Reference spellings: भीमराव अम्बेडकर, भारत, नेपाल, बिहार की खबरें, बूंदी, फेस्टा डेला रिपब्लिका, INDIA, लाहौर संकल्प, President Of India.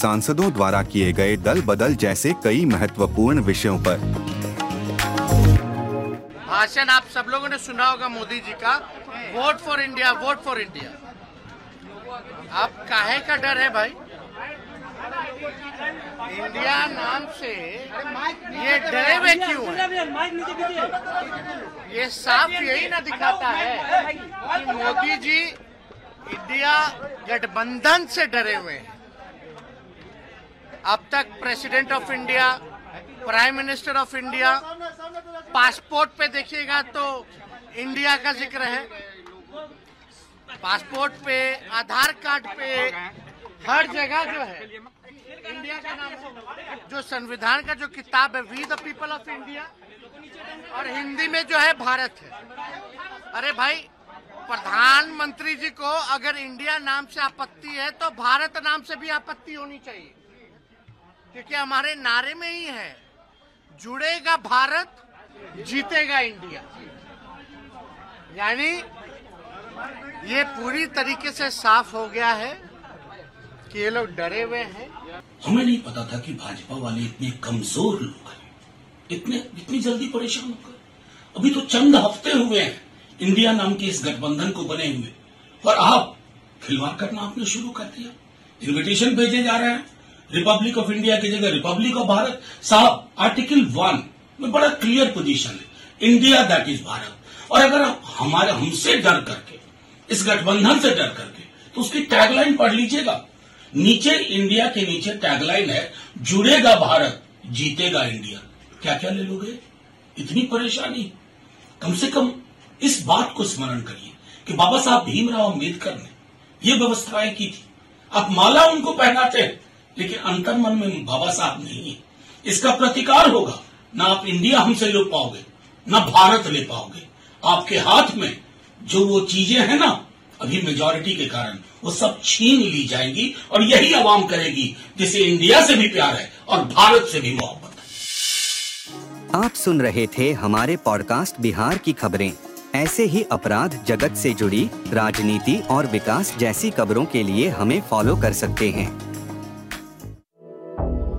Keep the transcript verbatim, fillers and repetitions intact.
सांसदों द्वारा किए गए दल बदल जैसे कई महत्वपूर्ण विषयों पर। भाषण आप सब लोगों ने सुना होगा मोदी जी का, vote for India, vote for India. आप काहे का डर है भाई? इंडिया नाम से ये डरे हुए क्यों है? ये साफ यही ना दिखाता है कि मोदी जी इंडिया गठबंधन से डरे हुए हैं। अब तक president of India, prime minister of India, passport पे देखिएगा तो इंडिया का जिक्र है, पासपोर्ट पे, आधार कार्ड पे, हर जगह जो है इंडिया का नाम है। जो संविधान का जो किताब है, we the people of India, और हिंदी में जो है भारत है। अरे भाई, प्रधानमंत्री जी को अगर इंडिया नाम से आपत्ति है तो भारत नाम से भी आपत्ति होनी चाहिए, क्योंकि हमारे नारे में ही है जुड़ेगा भारत जीतेगा इंडिया। यानी ये पूरी तरीके से साफ हो गया है कि ये लोग डरे हुए हैं। हमें नहीं पता था कि भाजपा वाले इतने कमजोर लोग हैं, इतने इतनी जल्दी परेशान हो गए। अभी तो चंद हफ्ते हुए हैं इंडिया नाम के इस गठबंधन को बने हुए, और आप खिलवाड़ करना आपने शुरू कर दिया। इन्विटेशन भेजे जा रहे हैं रिपब्लिक ऑफ इंडिया की जगह रिपब्लिक ऑफ भारत। साहब, आर्टिकल वन में बड़ा क्लियर पोजीशन है, इंडिया दैट इज भारत। और अगर आप हमारे हमसे डर करके, इस गठबंधन से डर करके, तो उसकी टैगलाइन पढ़ लीजिएगा। नीचे इंडिया के नीचे टैगलाइन है जुड़ेगा भारत जीतेगा इंडिया। क्या क्या ले लोगे? इतनी परेशानी। कम से कम इस बात को स्मरण करिए कि बाबा साहब भीमराव अम्बेडकर ने ये व्यवस्थाएं की थी। आप माला उनको पहनाते हैं, लेकिन अंतर मन में बाबा साहब नहीं है। इसका प्रतिकार होगा। ना आप इंडिया हमसे ले पाओगे, ना भारत ले पाओगे। आपके हाथ में जो वो चीजें हैं ना, अभी मेजॉरिटी के कारण वो सब छीन ली जाएंगी, और यही आवाम करेगी जिसे इंडिया से भी प्यार है और भारत से भी मोहब्बत है। आप सुन रहे थे हमारे पॉडकास्ट बिहार की खबरें। ऐसे ही अपराध जगत से जुड़ी, राजनीति और विकास जैसी खबरों के लिए हमें फॉलो कर सकते हैं।